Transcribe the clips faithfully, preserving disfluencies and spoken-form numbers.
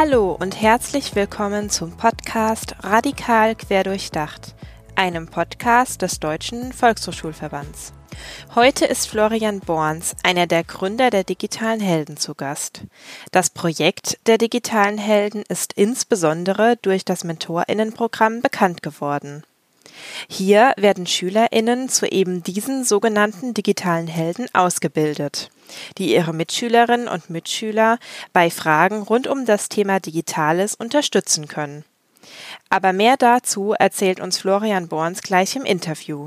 Hallo und herzlich willkommen zum Podcast Radikal Querdurchdacht, einem Podcast des Deutschen Volkshochschulverbands. Heute ist Florian Borns, einer der Gründer der Digitalen Helden, zu Gast. Das Projekt der Digitalen Helden ist insbesondere durch das MentorInnenprogramm bekannt geworden. Hier werden SchülerInnen zu eben diesen sogenannten digitalen Helden ausgebildet, die ihre Mitschülerinnen und Mitschüler bei Fragen rund um das Thema Digitales unterstützen können. Aber mehr dazu erzählt uns Florian Borns gleich im Interview.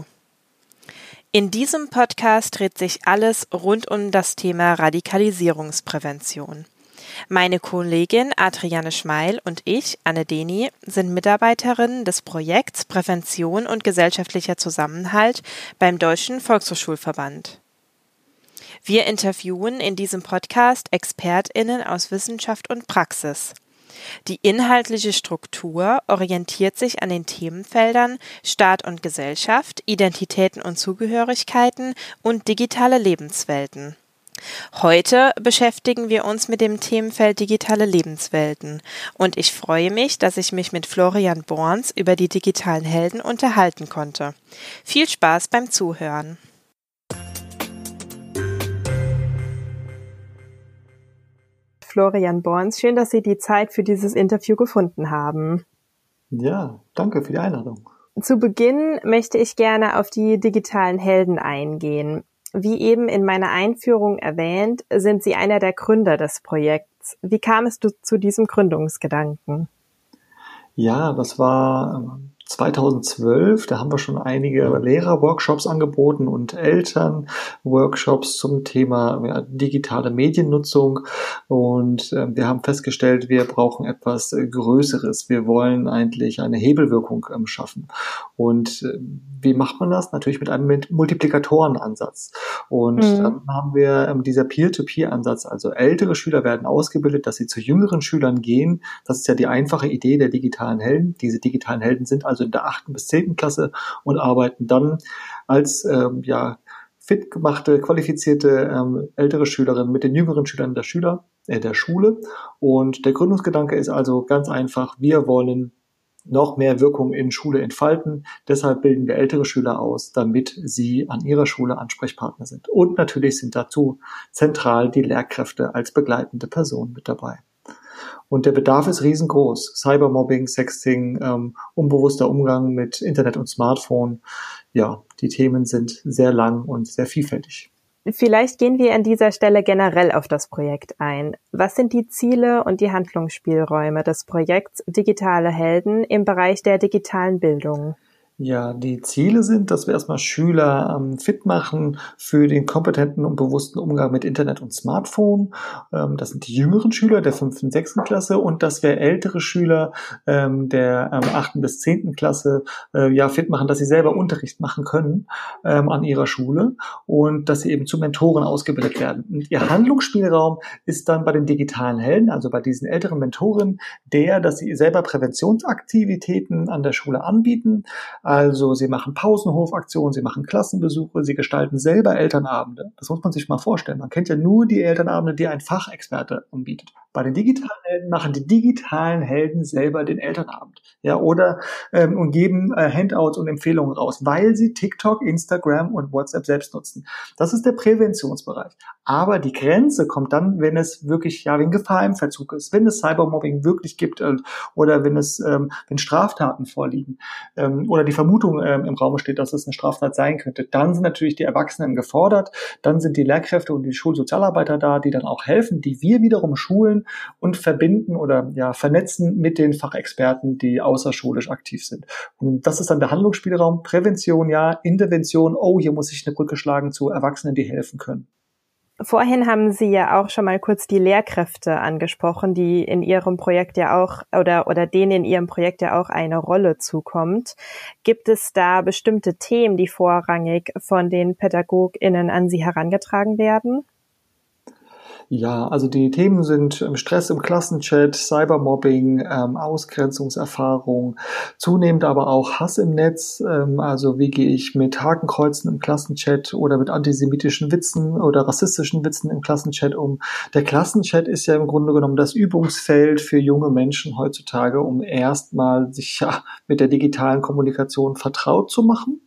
In diesem Podcast dreht sich alles rund um das Thema Radikalisierungsprävention. Meine Kollegin Adriane Schmeil und ich, Anne Deni, sind Mitarbeiterinnen des Projekts Prävention und gesellschaftlicher Zusammenhalt beim Deutschen Volkshochschulverband. Wir interviewen in diesem Podcast ExpertInnen aus Wissenschaft und Praxis. Die inhaltliche Struktur orientiert sich an den Themenfeldern Staat und Gesellschaft, Identitäten und Zugehörigkeiten und digitale Lebenswelten. Heute beschäftigen wir uns mit dem Themenfeld digitale Lebenswelten und ich freue mich, dass ich mich mit Florian Borns über die digitalen Helden unterhalten konnte. Viel Spaß beim Zuhören! Florian Borns, schön, dass Sie die Zeit für dieses Interview gefunden haben. Ja, danke für die Einladung. Zu Beginn möchte ich gerne auf die digitalen Helden eingehen. Wie eben in meiner Einführung erwähnt, sind Sie einer der Gründer des Projekts. Wie kam es zu diesem Gründungsgedanken? Ja, das war zweitausendzwölf, da haben wir schon einige Lehrer-Workshops angeboten und Eltern-Workshops zum Thema ja, digitale Mediennutzung und äh, wir haben festgestellt, wir brauchen etwas äh, Größeres. Wir wollen eigentlich eine Hebelwirkung ähm, schaffen. Und äh, wie macht man das? Natürlich mit einem mit Multiplikatorenansatz. Und mhm. dann haben wir ähm, dieser Peer-to-Peer-Ansatz, also ältere Schüler werden ausgebildet, dass sie zu jüngeren Schülern gehen. Das ist ja die einfache Idee der digitalen Helden. Diese digitalen Helden sind also in der achten bis zehnten Klasse und arbeiten dann als ähm, ja, fit gemachte, qualifizierte ähm, ältere Schülerinnen mit den jüngeren Schülern der, Schüler, äh, der Schule. Und der Gründungsgedanke ist also ganz einfach, wir wollen noch mehr Wirkung in Schule entfalten. Deshalb bilden wir ältere Schüler aus, damit sie an ihrer Schule Ansprechpartner sind. Und natürlich sind dazu zentral die Lehrkräfte als begleitende Person mit dabei. Und der Bedarf ist riesengroß. Cybermobbing, Sexting, ähm, unbewusster Umgang mit Internet und Smartphone. Ja, die Themen sind sehr lang und sehr vielfältig. Vielleicht gehen wir an dieser Stelle generell auf das Projekt ein. Was sind die Ziele und die Handlungsspielräume des Projekts Digitale Helden im Bereich der digitalen Bildung? Ja, die Ziele sind, dass wir erstmal Schüler ähm, fit machen für den kompetenten und bewussten Umgang mit Internet und Smartphone. Ähm, das sind die jüngeren Schüler der fünften und sechsten Klasse und dass wir ältere Schüler ähm, der ähm, achten bis zehnten Klasse äh, ja fit machen, dass sie selber Unterricht machen können ähm, an ihrer Schule und dass sie eben zu Mentoren ausgebildet werden. Und ihr Handlungsspielraum ist dann bei den digitalen Helden, also bei diesen älteren Mentoren, der, dass sie selber Präventionsaktivitäten an der Schule anbieten. Also sie machen Pausenhofaktionen, sie machen Klassenbesuche, sie gestalten selber Elternabende. Das muss man sich mal vorstellen. Man kennt ja nur die Elternabende, die ein Fachexperte anbietet. Bei den digitalen Helden machen die digitalen Helden selber den Elternabend. Ja, oder ähm, und geben äh, Handouts und Empfehlungen raus, weil sie TikTok, Instagram und WhatsApp selbst nutzen. Das ist der Präventionsbereich. Aber die Grenze kommt dann, wenn es wirklich, ja, wenn Gefahr im Verzug ist, wenn es Cybermobbing wirklich gibt äh, oder wenn es ähm, wenn Straftaten vorliegen ähm, oder die Vermutung ähm, im Raum steht, dass es eine Straftat sein könnte. Dann sind natürlich die Erwachsenen gefordert, dann sind die Lehrkräfte und die Schulsozialarbeiter da, die dann auch helfen, die wir wiederum schulen und verbinden oder ja vernetzen mit den Fachexperten, die außerschulisch aktiv sind. Und das ist dann der Handlungsspielraum. Prävention, ja, Intervention, oh, hier muss ich eine Brücke schlagen zu Erwachsenen, die helfen können. Vorhin haben Sie ja auch schon mal kurz die Lehrkräfte angesprochen, die in Ihrem Projekt ja auch oder oder denen in Ihrem Projekt ja auch eine Rolle zukommt. Gibt es da bestimmte Themen, die vorrangig von den PädagogInnen an Sie herangetragen werden? Ja, also die Themen sind Stress im Klassenchat, Cybermobbing, ähm, Ausgrenzungserfahrung, zunehmend aber auch Hass im Netz. Ähm, also wie gehe ich mit Hakenkreuzen im Klassenchat oder mit antisemitischen Witzen oder rassistischen Witzen im Klassenchat um? Der Klassenchat ist ja im Grunde genommen das Übungsfeld für junge Menschen heutzutage, um erstmal sich ja mit der digitalen Kommunikation vertraut zu machen.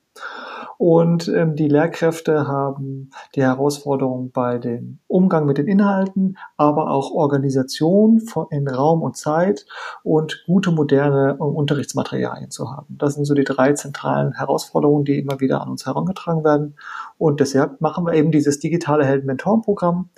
Und ähm, die Lehrkräfte haben die Herausforderung bei dem Umgang mit den Inhalten, aber auch Organisation von, in Raum und Zeit und gute, moderne um, Unterrichtsmaterialien zu haben. Das sind so die drei zentralen Herausforderungen, die immer wieder an uns herangetragen werden. Und deshalb machen wir eben dieses digitale Helden-Mentoren-Programm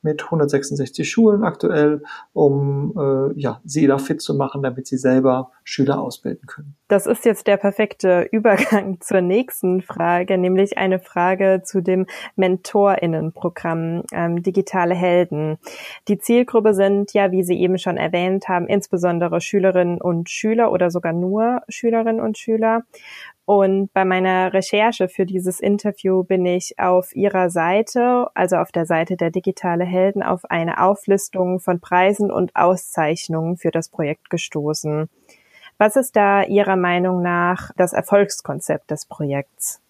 mit hundertsechsundsechzig Schulen aktuell, um äh, ja, sie da fit zu machen, damit sie selber Schüler ausbilden können. Das ist jetzt der perfekte Übergang zur nächsten Frage, nämlich eine Frage zu dem MentorInnen-Programm ähm, Digitale Helden. Die Zielgruppe sind ja, wie Sie eben schon erwähnt haben, insbesondere Schülerinnen und Schüler oder sogar nur Schülerinnen und Schüler. Und bei meiner Recherche für dieses Interview bin ich auf Ihrer Seite, also auf der Seite der Digitale Helden, auf eine Auflistung von Preisen und Auszeichnungen für das Projekt gestoßen. Was ist da Ihrer Meinung nach das Erfolgskonzept des Projekts?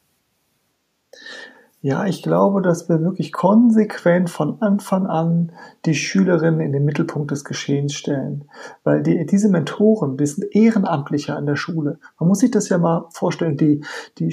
Ja, ich glaube, dass wir wirklich konsequent von Anfang an die Schülerinnen in den Mittelpunkt des Geschehens stellen. Weil die, diese Mentoren, die sind Ehrenamtliche an der Schule. Man muss sich das ja mal vorstellen, die, die,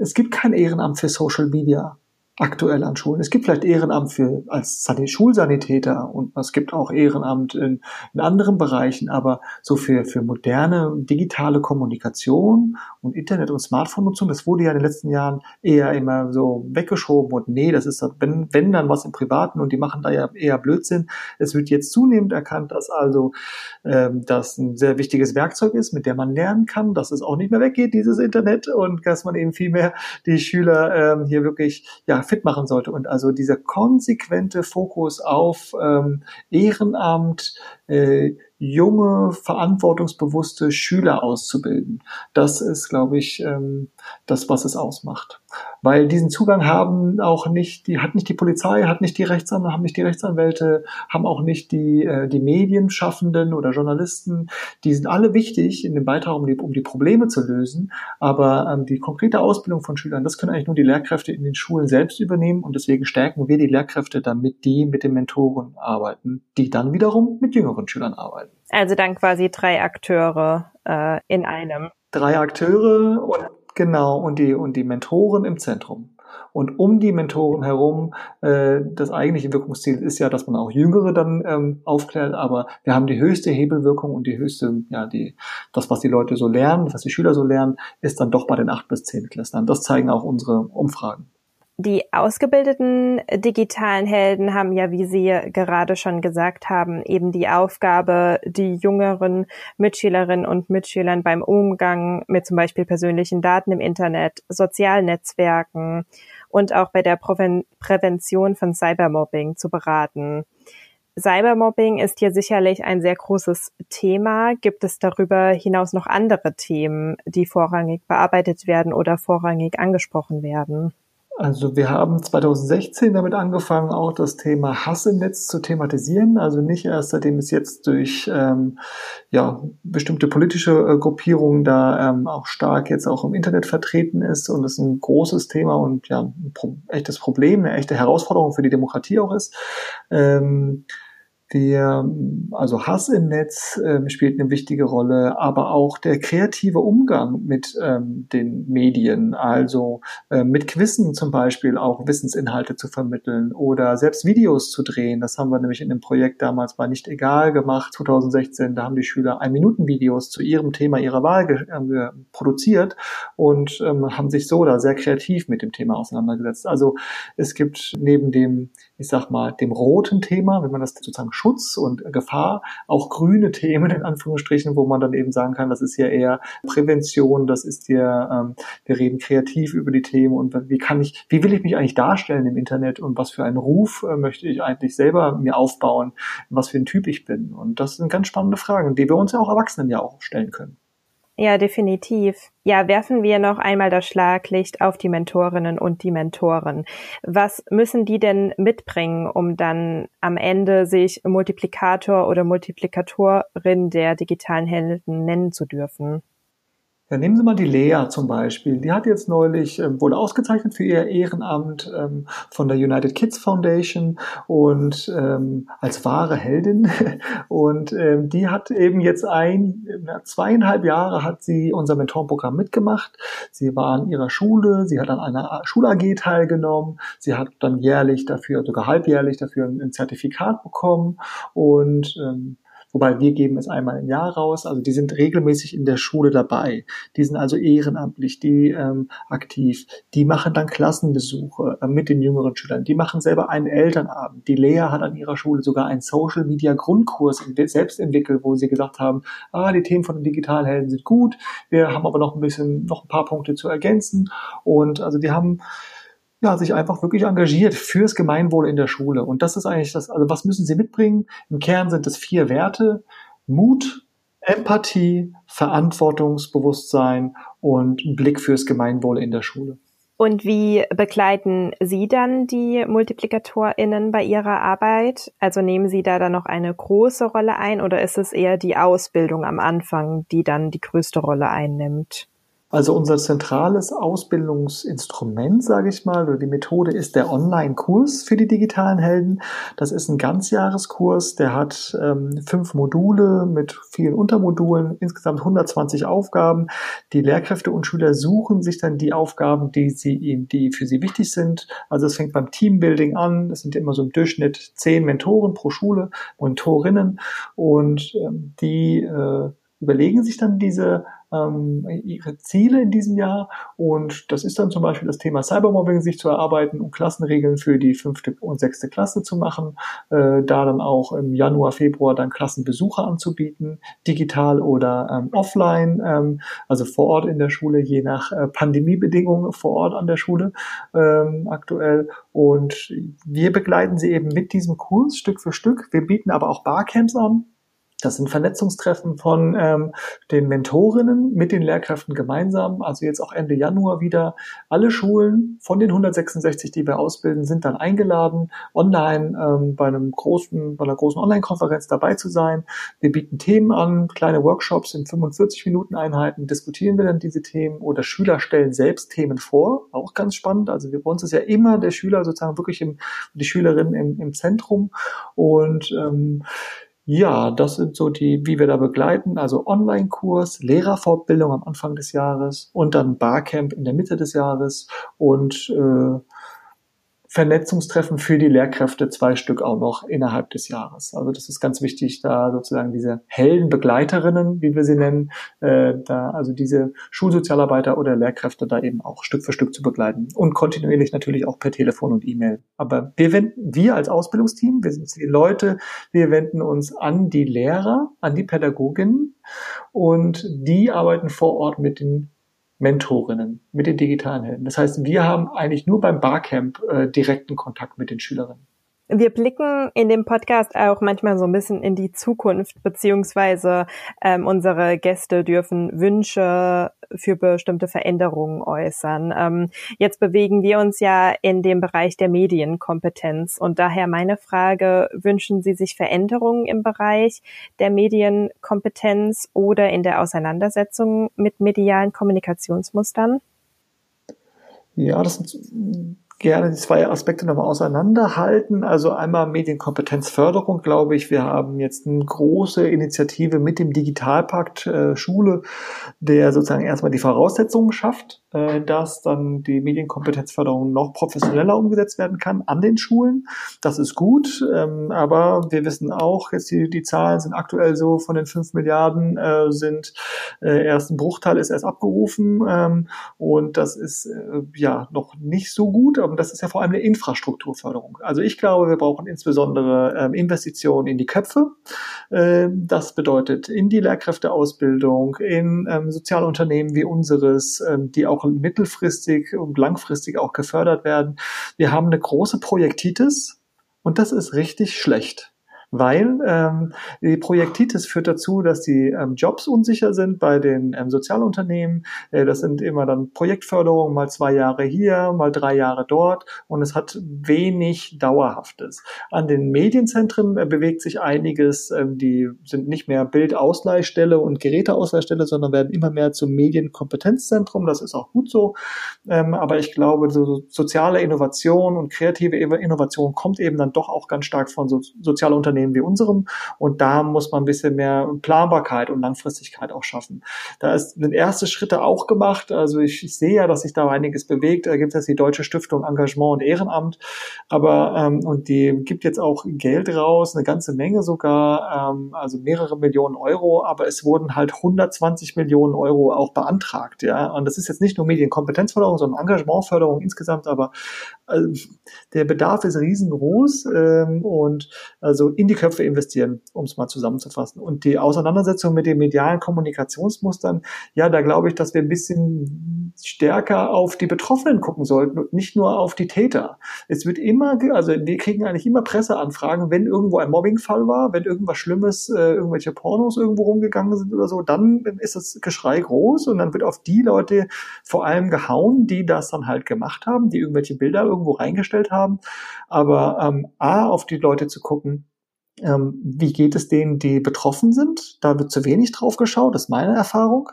es gibt kein Ehrenamt für Social Media aktuell an Schulen. Es gibt vielleicht Ehrenamt für als Schulsanitäter und es gibt auch Ehrenamt in, in anderen Bereichen, aber so für für moderne digitale Kommunikation und Internet- und Smartphone-Nutzung, das wurde ja in den letzten Jahren eher immer so weggeschoben und nee, das ist, wenn, wenn dann was im Privaten und die machen da ja eher Blödsinn. Es wird jetzt zunehmend erkannt, dass also ähm, das ein sehr wichtiges Werkzeug ist, mit der man lernen kann, dass es auch nicht mehr weggeht, dieses Internet, und dass man eben viel mehr die Schüler ähm, hier wirklich, ja, fit machen sollte. Und also dieser konsequente Fokus auf ähm, Ehrenamt, äh, junge, verantwortungsbewusste Schüler auszubilden, das ist, glaube ich, ähm, das, was es ausmacht. Weil diesen Zugang haben auch nicht, die hat nicht die Polizei, hat nicht die Rechtsanwälte, haben nicht die Rechtsanwälte, haben auch nicht die, äh, die Medienschaffenden oder Journalisten. Die sind alle wichtig in dem Beitrag, um die, um die Probleme zu lösen. Aber ähm, die konkrete Ausbildung von Schülern, das können eigentlich nur die Lehrkräfte in den Schulen selbst übernehmen. Und deswegen stärken wir die Lehrkräfte, damit die mit den Mentoren arbeiten, die dann wiederum mit jüngeren Schülern arbeiten. Also dann quasi drei Akteure äh, in einem. Drei Akteure und Genau, und die und die Mentoren im Zentrum. Und um die Mentoren herum, äh, das eigentliche Wirkungsziel ist ja, dass man auch Jüngere dann ähm, aufklärt, aber wir haben die höchste Hebelwirkung und die höchste, ja, die das, was die Leute so lernen, was die Schüler so lernen, ist dann doch bei den acht bis zehn Klässlern. Das zeigen auch unsere Umfragen. Die ausgebildeten digitalen Helden haben ja, wie Sie gerade schon gesagt haben, eben die Aufgabe, die jüngeren Mitschülerinnen und Mitschülern beim Umgang mit zum Beispiel persönlichen Daten im Internet, sozialen Netzwerken und auch bei der Prävention von Cybermobbing zu beraten. Cybermobbing ist hier sicherlich ein sehr großes Thema. Gibt es darüber hinaus noch andere Themen, die vorrangig bearbeitet werden oder vorrangig angesprochen werden? Also wir haben zweitausendsechzehn damit angefangen, auch das Thema Hass im Netz zu thematisieren. Also nicht erst, seitdem es jetzt durch ähm, ja bestimmte politische äh, Gruppierungen da ähm, auch stark jetzt auch im Internet vertreten ist. Und das ist ein großes Thema und ja ein pro- echtes Problem, eine echte Herausforderung für die Demokratie auch ist. Ähm, Der, also Hass im Netz äh, spielt eine wichtige Rolle, aber auch der kreative Umgang mit ähm, den Medien, also äh, mit Quizzen zum Beispiel auch Wissensinhalte zu vermitteln oder selbst Videos zu drehen. Das haben wir nämlich in dem Projekt damals bei Nicht Egal gemacht, zweitausendsechzehn. Da haben die Schüler Ein-Minuten-Videos zu ihrem Thema ihrer Wahl ge- äh, produziert und ähm, haben sich so da sehr kreativ mit dem Thema auseinandergesetzt. Also es gibt neben dem, ich sag mal, dem roten Thema, wenn man das sozusagen Schutz und Gefahr, auch grüne Themen in Anführungsstrichen, wo man dann eben sagen kann, das ist ja eher Prävention, das ist ja, ähm, wir reden kreativ über die Themen und wie kann ich, wie will ich mich eigentlich darstellen im Internet und was für einen Ruf äh, möchte ich eigentlich selber mir aufbauen, was für ein Typ ich bin. Und das sind ganz spannende Fragen, die wir uns ja auch Erwachsenen ja auch stellen können. Ja, definitiv. Ja, werfen wir noch einmal das Schlaglicht auf die Mentorinnen und die Mentoren. Was müssen die denn mitbringen, um dann am Ende sich Multiplikator oder Multiplikatorin der digitalen Helden nennen zu dürfen? Ja, nehmen Sie mal die Lea zum Beispiel. Die hat jetzt neulich, äh, wurde ausgezeichnet für ihr Ehrenamt ähm, von der United Kids Foundation und ähm, als wahre Heldin. Und ähm, die hat eben jetzt ein, zweieinhalb Jahre hat sie unser Mentorenprogramm mitgemacht. Sie war an ihrer Schule, sie hat an einer Schul-A G teilgenommen. Sie hat dann jährlich dafür, sogar halbjährlich dafür ein, ein Zertifikat bekommen und ähm, wobei wir geben es einmal im Jahr raus. Also die sind regelmäßig in der Schule dabei. Die sind also ehrenamtlich, die ähm, aktiv. Die machen dann Klassenbesuche äh, mit den jüngeren Schülern. Die machen selber einen Elternabend. Die Lea hat an ihrer Schule sogar einen Social-Media-Grundkurs selbst entwickelt, wo sie gesagt haben, ah, die Themen von den digitalen Helden sind gut. Wir haben aber noch ein bisschen, noch ein paar Punkte zu ergänzen. Und also die haben ja, sich einfach wirklich engagiert fürs Gemeinwohl in der Schule. Und das ist eigentlich das, also was müssen Sie mitbringen? Im Kern sind es vier Werte: Mut, Empathie, Verantwortungsbewusstsein und ein Blick fürs Gemeinwohl in der Schule. Und wie begleiten Sie dann die MultiplikatorInnen bei Ihrer Arbeit? Also nehmen Sie da dann noch eine große Rolle ein oder ist es eher die Ausbildung am Anfang, die dann die größte Rolle einnimmt? Also unser zentrales Ausbildungsinstrument, sage ich mal, oder die Methode ist der Online-Kurs für die digitalen Helden. Das ist ein Ganzjahreskurs, der hat ähm, fünf Module mit vielen Untermodulen, insgesamt hundertzwanzig Aufgaben. Die Lehrkräfte und Schüler suchen sich dann die Aufgaben, die sie ihnen, die für sie wichtig sind. Also es fängt beim Teambuilding an. Es sind immer so im Durchschnitt zehn Mentoren pro Schule, Mentorinnen, und ähm, die äh, überlegen sich dann diese ihre Ziele in diesem Jahr, und das ist dann zum Beispiel das Thema Cybermobbing sich zu erarbeiten und Klassenregeln für die fünfte und sechste Klasse zu machen, äh, da dann auch im Januar, Februar dann Klassenbesuche anzubieten, digital oder ähm, offline, ähm, also vor Ort in der Schule, je nach äh, Pandemiebedingungen vor Ort an der Schule ähm, aktuell, und wir begleiten sie eben mit diesem Kurs Stück für Stück. Wir bieten aber auch Barcamps an. Das sind Vernetzungstreffen von ähm, den Mentorinnen mit den Lehrkräften gemeinsam. Also jetzt auch Ende Januar wieder. Alle Schulen von den hundertsechsundsechzig, die wir ausbilden, sind dann eingeladen, online ähm, bei einem großen, bei einer großen Online-Konferenz dabei zu sein. Wir bieten Themen an, kleine Workshops in fünfundvierzig-Minuten-Einheiten. Diskutieren wir dann diese Themen oder Schüler stellen selbst Themen vor. Auch ganz spannend. Also bei uns ist ja immer der Schüler sozusagen wirklich im, die Schülerin im, im Zentrum. Und ähm, ja, das sind so die, wie wir da begleiten, also Online-Kurs, Lehrerfortbildung am Anfang des Jahres und dann Barcamp in der Mitte des Jahres und äh, Vernetzungstreffen für die Lehrkräfte, zwei Stück auch noch innerhalb des Jahres. Also das ist ganz wichtig, da sozusagen diese Heldenbegleiterinnen, wie wir sie nennen, äh, da also diese Schulsozialarbeiter oder Lehrkräfte da eben auch Stück für Stück zu begleiten und kontinuierlich natürlich auch per Telefon und E-Mail. Aber wir wenden, wir als Ausbildungsteam, wir sind die Leute, wir wenden uns an die Lehrer, an die Pädagoginnen, und die arbeiten vor Ort mit den Mentorinnen, mit den digitalen Helden. Das heißt, wir haben eigentlich nur beim Barcamp äh, direkten Kontakt mit den Schülerinnen. Wir blicken in dem Podcast auch manchmal so ein bisschen in die Zukunft, beziehungsweise ähm, unsere Gäste dürfen Wünsche für bestimmte Veränderungen äußern. Ähm, jetzt bewegen wir uns ja in dem Bereich der Medienkompetenz, und daher meine Frage: Wünschen Sie sich Veränderungen im Bereich der Medienkompetenz oder in der Auseinandersetzung mit medialen Kommunikationsmustern? Ja, das sind gerne die zwei Aspekte nochmal auseinanderhalten. Also einmal Medienkompetenzförderung, glaube ich. Wir haben jetzt eine große Initiative mit dem Digitalpakt äh, Schule, der sozusagen erstmal die Voraussetzungen schafft, äh, dass dann die Medienkompetenzförderung noch professioneller umgesetzt werden kann an den Schulen. Das ist gut, ähm, aber wir wissen auch, jetzt die, die Zahlen sind aktuell so, von den fünf Milliarden äh, sind äh, erst ein Bruchteil ist erst abgerufen, ähm, und das ist äh, ja noch nicht so gut, aber das ist ja vor allem eine Infrastrukturförderung. Also ich glaube, wir brauchen insbesondere ähm, Investitionen in die Köpfe. Ähm, das bedeutet in die Lehrkräfteausbildung, in ähm, Sozialunternehmen wie unseres, ähm, die auch mittelfristig und langfristig auch gefördert werden. Wir haben eine große Projektitis, und das ist richtig schlecht. weil ähm, die Projektitis führt dazu, dass die ähm, Jobs unsicher sind bei den ähm, Sozialunternehmen. Äh, das sind immer dann Projektförderungen, mal zwei Jahre hier, mal drei Jahre dort, und es hat wenig Dauerhaftes. An den Medienzentren äh, bewegt sich einiges. Äh, die sind nicht mehr Bildausleihstelle und Geräteausleihstelle, sondern werden immer mehr zum Medienkompetenzzentrum. Das ist auch gut so. Ähm, aber ich glaube, so soziale Innovation und kreative Innovation kommt eben dann doch auch ganz stark von so Sozialunternehmen wie unserem. Und da muss man ein bisschen mehr Planbarkeit und Langfristigkeit auch schaffen. Da ist, sind erste Schritte auch gemacht. Also ich, ich sehe ja, dass sich da einiges bewegt. Da gibt es die Deutsche Stiftung Engagement und Ehrenamt. Aber, ähm, und die gibt jetzt auch Geld raus, eine ganze Menge sogar, ähm, also mehrere Millionen Euro. Aber es wurden halt hundertzwanzig Millionen Euro auch beantragt. Ja, und das ist jetzt nicht nur Medienkompetenzförderung, sondern Engagementförderung insgesamt. Aber also, der Bedarf ist riesengroß, ähm, und also in die Köpfe investieren, um es mal zusammenzufassen. Und die Auseinandersetzung mit den medialen Kommunikationsmustern, ja, da glaube ich, dass wir ein bisschen stärker auf die Betroffenen gucken sollten und nicht nur auf die Täter. Es wird immer, also wir kriegen eigentlich immer Presseanfragen, wenn irgendwo ein Mobbingfall war, wenn irgendwas Schlimmes, äh, irgendwelche Pornos irgendwo rumgegangen sind oder so, dann ist das Geschrei groß und dann wird auf die Leute vor allem gehauen, die das dann halt gemacht haben, die irgendwelche Bilder irgendwo reingestellt haben. Aber ähm, A, auf die Leute zu gucken, ähm, wie geht es denen, die betroffen sind? Da wird zu wenig drauf geschaut, das ist meine Erfahrung.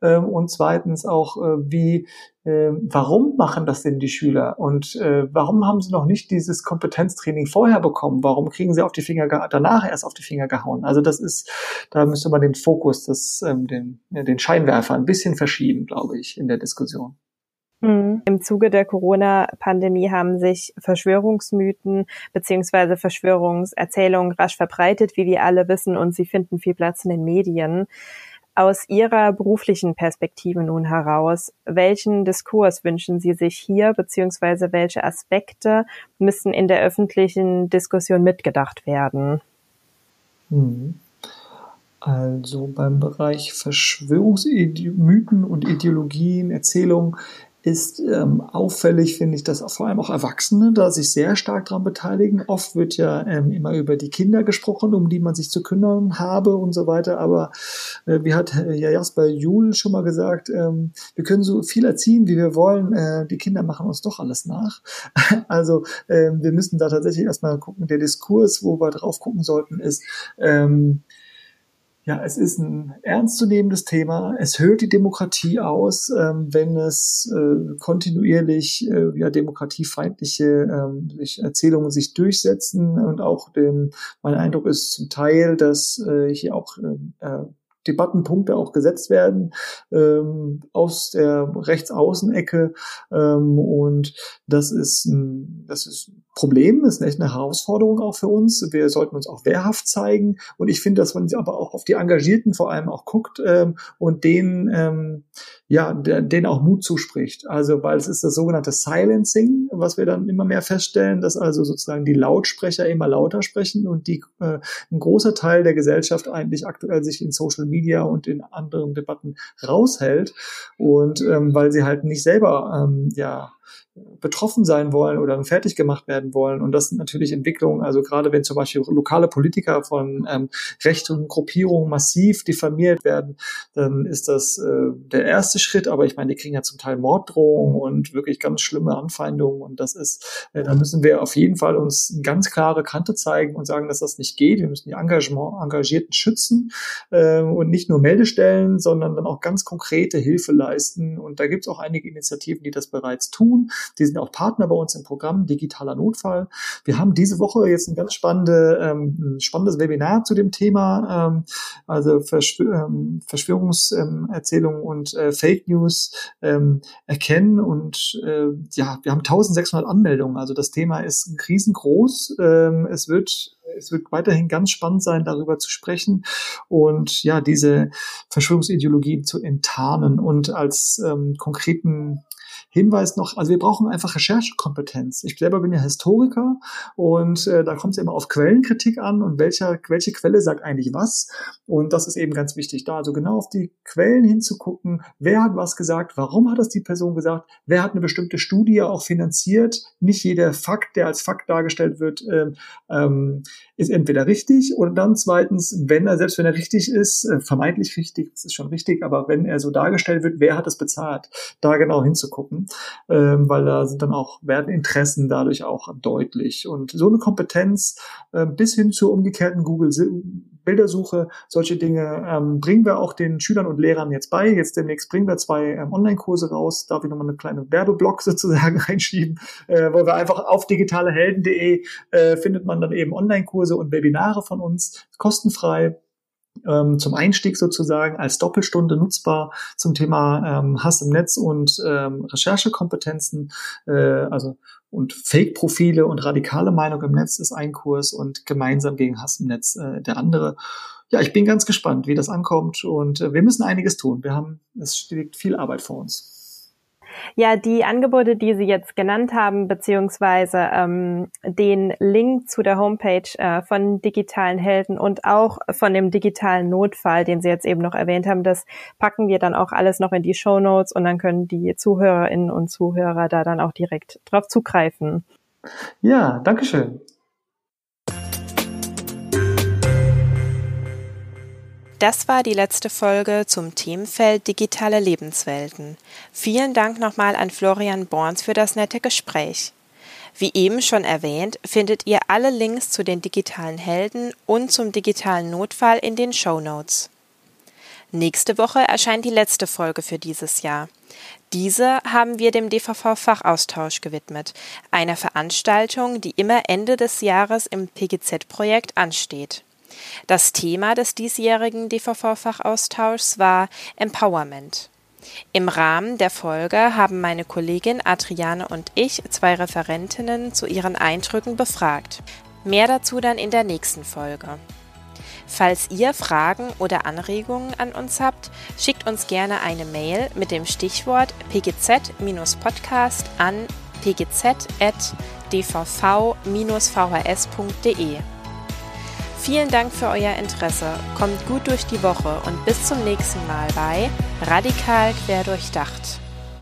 Ähm, und zweitens auch, äh, wie Äh, warum machen das denn die Schüler? Und äh, warum haben sie noch nicht dieses Kompetenztraining vorher bekommen? Warum kriegen sie auf die Finger ge- danach erst auf die Finger gehauen? Also das ist, da müsste man den Fokus, das, ähm, den, ja, den Scheinwerfer ein bisschen verschieben, glaube ich, in der Diskussion. Mhm. Im Zuge der Corona-Pandemie haben sich Verschwörungsmythen beziehungsweise Verschwörungserzählungen rasch verbreitet, wie wir alle wissen, und sie finden viel Platz in den Medien. Aus Ihrer beruflichen Perspektive nun heraus, welchen Diskurs wünschen Sie sich hier, beziehungsweise welche Aspekte müssen in der öffentlichen Diskussion mitgedacht werden? Also beim Bereich Verschwörungsmythen und Ideologien, Erzählungen, ist ähm, auffällig, finde ich, dass vor allem auch Erwachsene da sich sehr stark dran beteiligen. Oft wird ja ähm, immer über die Kinder gesprochen, um die man sich zu kümmern habe und so weiter. Aber äh, wie hat äh, ja Jesper Juul schon mal gesagt, ähm, wir können so viel erziehen, wie wir wollen. Äh, die Kinder machen uns doch alles nach. Also äh, wir müssen da tatsächlich erstmal gucken. Der Diskurs, wo wir drauf gucken sollten, ist... Ähm, Ja, es ist ein ernstzunehmendes Thema. Es höhlt die Demokratie aus, ähm, wenn es äh, kontinuierlich äh, ja, demokratiefeindliche äh, Erzählungen sich durchsetzen. Und auch den, mein Eindruck ist zum Teil, dass äh, hier auch äh, Debattenpunkte auch gesetzt werden ähm, aus der Rechtsaußenecke. Ähm, und das ist ein, das ist ein Problem, ist echt eine Herausforderung auch für uns. Wir sollten uns auch wehrhaft zeigen. Und ich finde, dass man aber auch auf die Engagierten vor allem auch guckt ähm, und denen, ähm, ja, der, denen auch Mut zuspricht. Also, weil es ist das sogenannte Silencing, was wir dann immer mehr feststellen, dass also sozusagen die Lautsprecher immer lauter sprechen und die äh, ein großer Teil der Gesellschaft eigentlich aktuell sich in Social Media und in anderen Debatten raushält. Und ähm, weil sie halt nicht selber, ähm, ja, betroffen sein wollen oder fertig gemacht werden wollen. Und das sind natürlich Entwicklungen, also gerade wenn zum Beispiel lokale Politiker von ähm, rechten Gruppierungen massiv diffamiert werden, dann ist das äh, der erste Schritt. Aber ich meine, die kriegen ja zum Teil Morddrohungen und wirklich ganz schlimme Anfeindungen. Und das ist, äh, da müssen wir auf jeden Fall uns ganz klare Kante zeigen und sagen, dass das nicht geht. Wir müssen die Engagement, Engagierten schützen äh, und nicht nur Meldestellen, sondern dann auch ganz konkrete Hilfe leisten. Und da gibt es auch einige Initiativen, die das bereits tun. Die sind auch Partner bei uns im Programm Digitaler Notfall. Wir haben diese Woche jetzt ein ganz spannende, ähm, spannendes Webinar zu dem Thema, ähm, also Verschwör- ähm, Verschwörungserzählungen und äh, Fake News ähm, erkennen. Und äh, ja, wir haben eintausendsechshundert Anmeldungen. Also das Thema ist riesengroß. Ähm, es wird Es wird weiterhin ganz spannend sein, darüber zu sprechen und ja, diese Verschwörungsideologien zu enttarnen und als ähm, konkreten Hinweis noch, also wir brauchen einfach Recherchekompetenz. Ich selber bin ja Historiker und äh, da kommt es immer auf Quellenkritik an und welcher, welche Quelle sagt eigentlich was. Und das ist eben ganz wichtig, da also genau auf die Quellen hinzugucken, wer hat was gesagt, warum hat das die Person gesagt, wer hat eine bestimmte Studie auch finanziert. Nicht jeder Fakt, der als Fakt dargestellt wird, ähm, ähm, ist entweder richtig oder dann zweitens, wenn er, selbst wenn er richtig ist, äh, vermeintlich richtig, das ist schon richtig, aber wenn er so dargestellt wird, wer hat das bezahlt, da genau hinzugucken, ähm, weil da sind dann auch, werden Interessen dadurch auch deutlich. Und so eine Kompetenz äh, bis hin zur umgekehrten Google-Bildersuche, solche Dinge ähm, bringen wir auch den Schülern und Lehrern jetzt bei. Jetzt demnächst bringen wir zwei ähm, Online-Kurse raus, darf ich nochmal eine kleine Werbeblock sozusagen reinschieben, äh, weil wir einfach auf digitale helden punkt de äh, findet man dann eben Online-Kurse und Webinare von uns, kostenfrei, zum Einstieg sozusagen als Doppelstunde nutzbar zum Thema ähm, Hass im Netz und ähm, Recherchekompetenzen, äh, also und Fake-Profile und radikale Meinung im Netz ist ein Kurs und gemeinsam gegen Hass im Netz äh, der andere. Ja, ich bin ganz gespannt, wie das ankommt und äh, wir müssen einiges tun. Wir haben, es steht viel Arbeit vor uns. Ja, die Angebote, die Sie jetzt genannt haben, beziehungsweise ähm, den Link zu der Homepage äh, von Digitalen Helden und auch von dem digitalen Notfall, den Sie jetzt eben noch erwähnt haben, das packen wir dann auch alles noch in die Shownotes und dann können die Zuhörerinnen und Zuhörer da dann auch direkt drauf zugreifen. Ja, danke schön. Das war die letzte Folge zum Themenfeld digitale Lebenswelten. Vielen Dank nochmal an Florian Borns für das nette Gespräch. Wie eben schon erwähnt, findet ihr alle Links zu den digitalen Helden und zum digitalen Notfall in den Shownotes. Nächste Woche erscheint die letzte Folge für dieses Jahr. Diese haben wir dem D V V-Fachaustausch gewidmet, einer Veranstaltung, die immer Ende des Jahres im P G Z-Projekt ansteht. Das Thema des diesjährigen D V V-Fachaustauschs war Empowerment. Im Rahmen der Folge haben meine Kollegin Adriane und ich zwei Referentinnen zu ihren Eindrücken befragt. Mehr dazu dann in der nächsten Folge. Falls ihr Fragen oder Anregungen an uns habt, schickt uns gerne eine Mail mit dem Stichwort P G Z Podcast an p g z at d v v dash v h s punkt de. Vielen Dank für euer Interesse. Kommt gut durch die Woche und bis zum nächsten Mal bei Radikal querdurchdacht.